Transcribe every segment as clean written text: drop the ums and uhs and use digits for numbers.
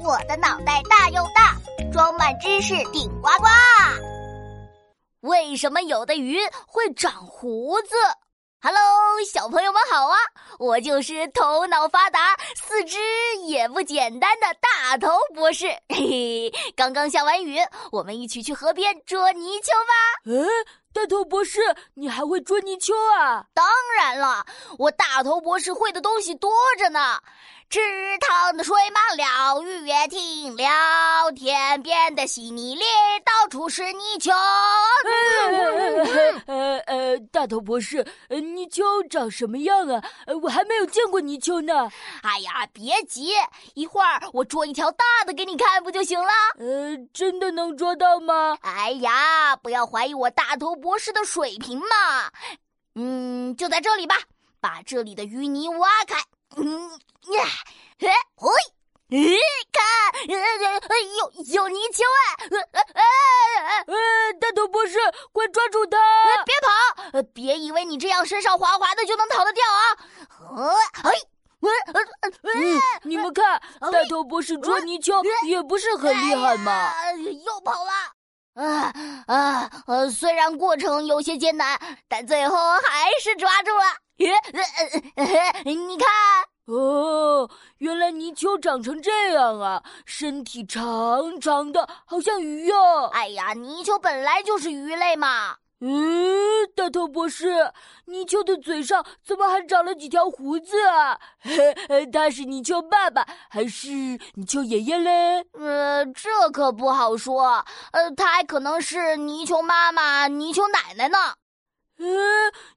我的脑袋大又大，装满知识顶呱呱。为什么有的鱼会长胡子？ Hello， 小朋友们好啊！我就是头脑发达、四肢也不简单的大头博士。嘿嘿，刚刚下完雨，我们一起去河边捉泥鳅吧。诶，大头博士，你还会捉泥鳅啊？当然了，我大头博士会的东西多着呢。池塘的水满了，雨也停了，田边的稀泥里到处是泥鳅。大头博士，泥鳅长什么样啊？我还没有见过泥鳅呢。哎呀，别急，一会儿我捉一条大的给你看不就行了？真的能捉到吗？哎呀，不要怀疑我大头博士的水平嘛。就在这里吧，把这里的淤泥挖开。看，有泥鳅大头博士，快抓住它！别跑，别以为你这样身上滑滑的就能逃得掉啊！你们看，大头博士捉泥鳅也不是很厉害嘛。又跑了。虽然过程有些艰难，但最后还是抓住了。你看哦，原来泥鳅长成这样啊，身体长长的，好像鱼哦。哎呀，泥鳅本来就是鱼类嘛。大头博士，泥鳅的嘴上怎么还长了几条胡子啊？他是泥鳅爸爸还是泥鳅爷爷嘞？这可不好说。他还可能是泥鳅妈妈、泥鳅奶奶呢。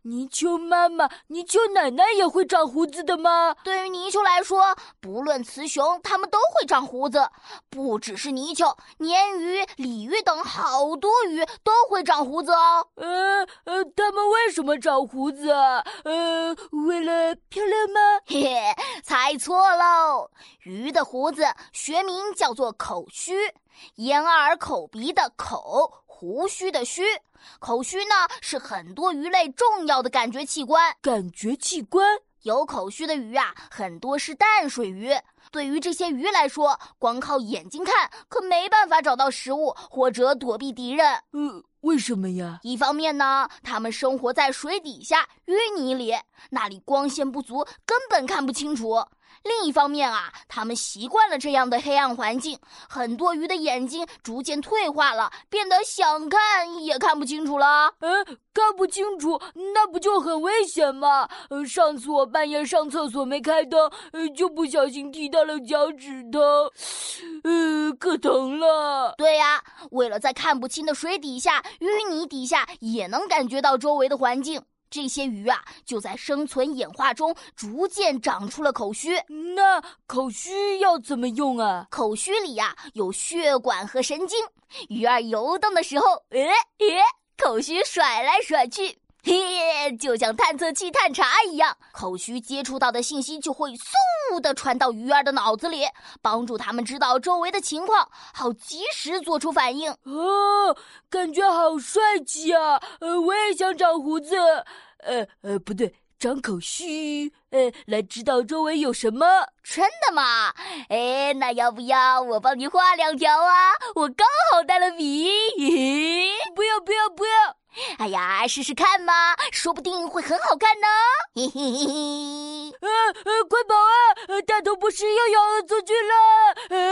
泥鳅妈妈、泥鳅奶奶也会长胡子的吗？对于泥鳅来说，不论雌雄，它们都会长胡子。不只是泥鳅，鲶鱼、鲤鱼等好多鱼都会长胡子哦。它们为什么长胡子啊？为了漂亮吗？嘿嘿，猜错喽。鱼的胡子学名叫做口须，眼耳口鼻的口。胡须的须，口须呢是很多鱼类重要的感觉器官。感觉器官？有口须的鱼啊，很多是淡水鱼。对于这些鱼来说，光靠眼睛看可没办法找到食物或者躲避敌人。为什么呀？一方面呢，它们生活在水底下淤泥里，那里光线不足，根本看不清楚。另一方面啊，他们习惯了这样的黑暗环境，很多鱼的眼睛逐渐退化了，变得想看也看不清楚了。看不清楚，那不就很危险吗？上次我半夜上厕所没开灯，就不小心踢到了脚趾头，可疼了。对呀，为了在看不清的水底下、淤泥底下也能感觉到周围的环境。这些鱼啊，就在生存演化中逐渐长出了口须。那口须要怎么用啊？口须里啊，有血管和神经，鱼儿游动的时候，口须甩来甩去，就像探测器探查一样，口须接触到的信息就会嗖地传到鱼儿的脑子里，帮助他们知道周围的情况，好及时做出反应。感觉好帅气啊！我也想长胡子。不对，长口须。来知道周围有什么。真的吗？那要不要我帮你画两条啊？我刚好带了笔。不要。哎呀，试试看嘛，说不定会很好看呢。快跑啊！大头博士又要恶作剧了。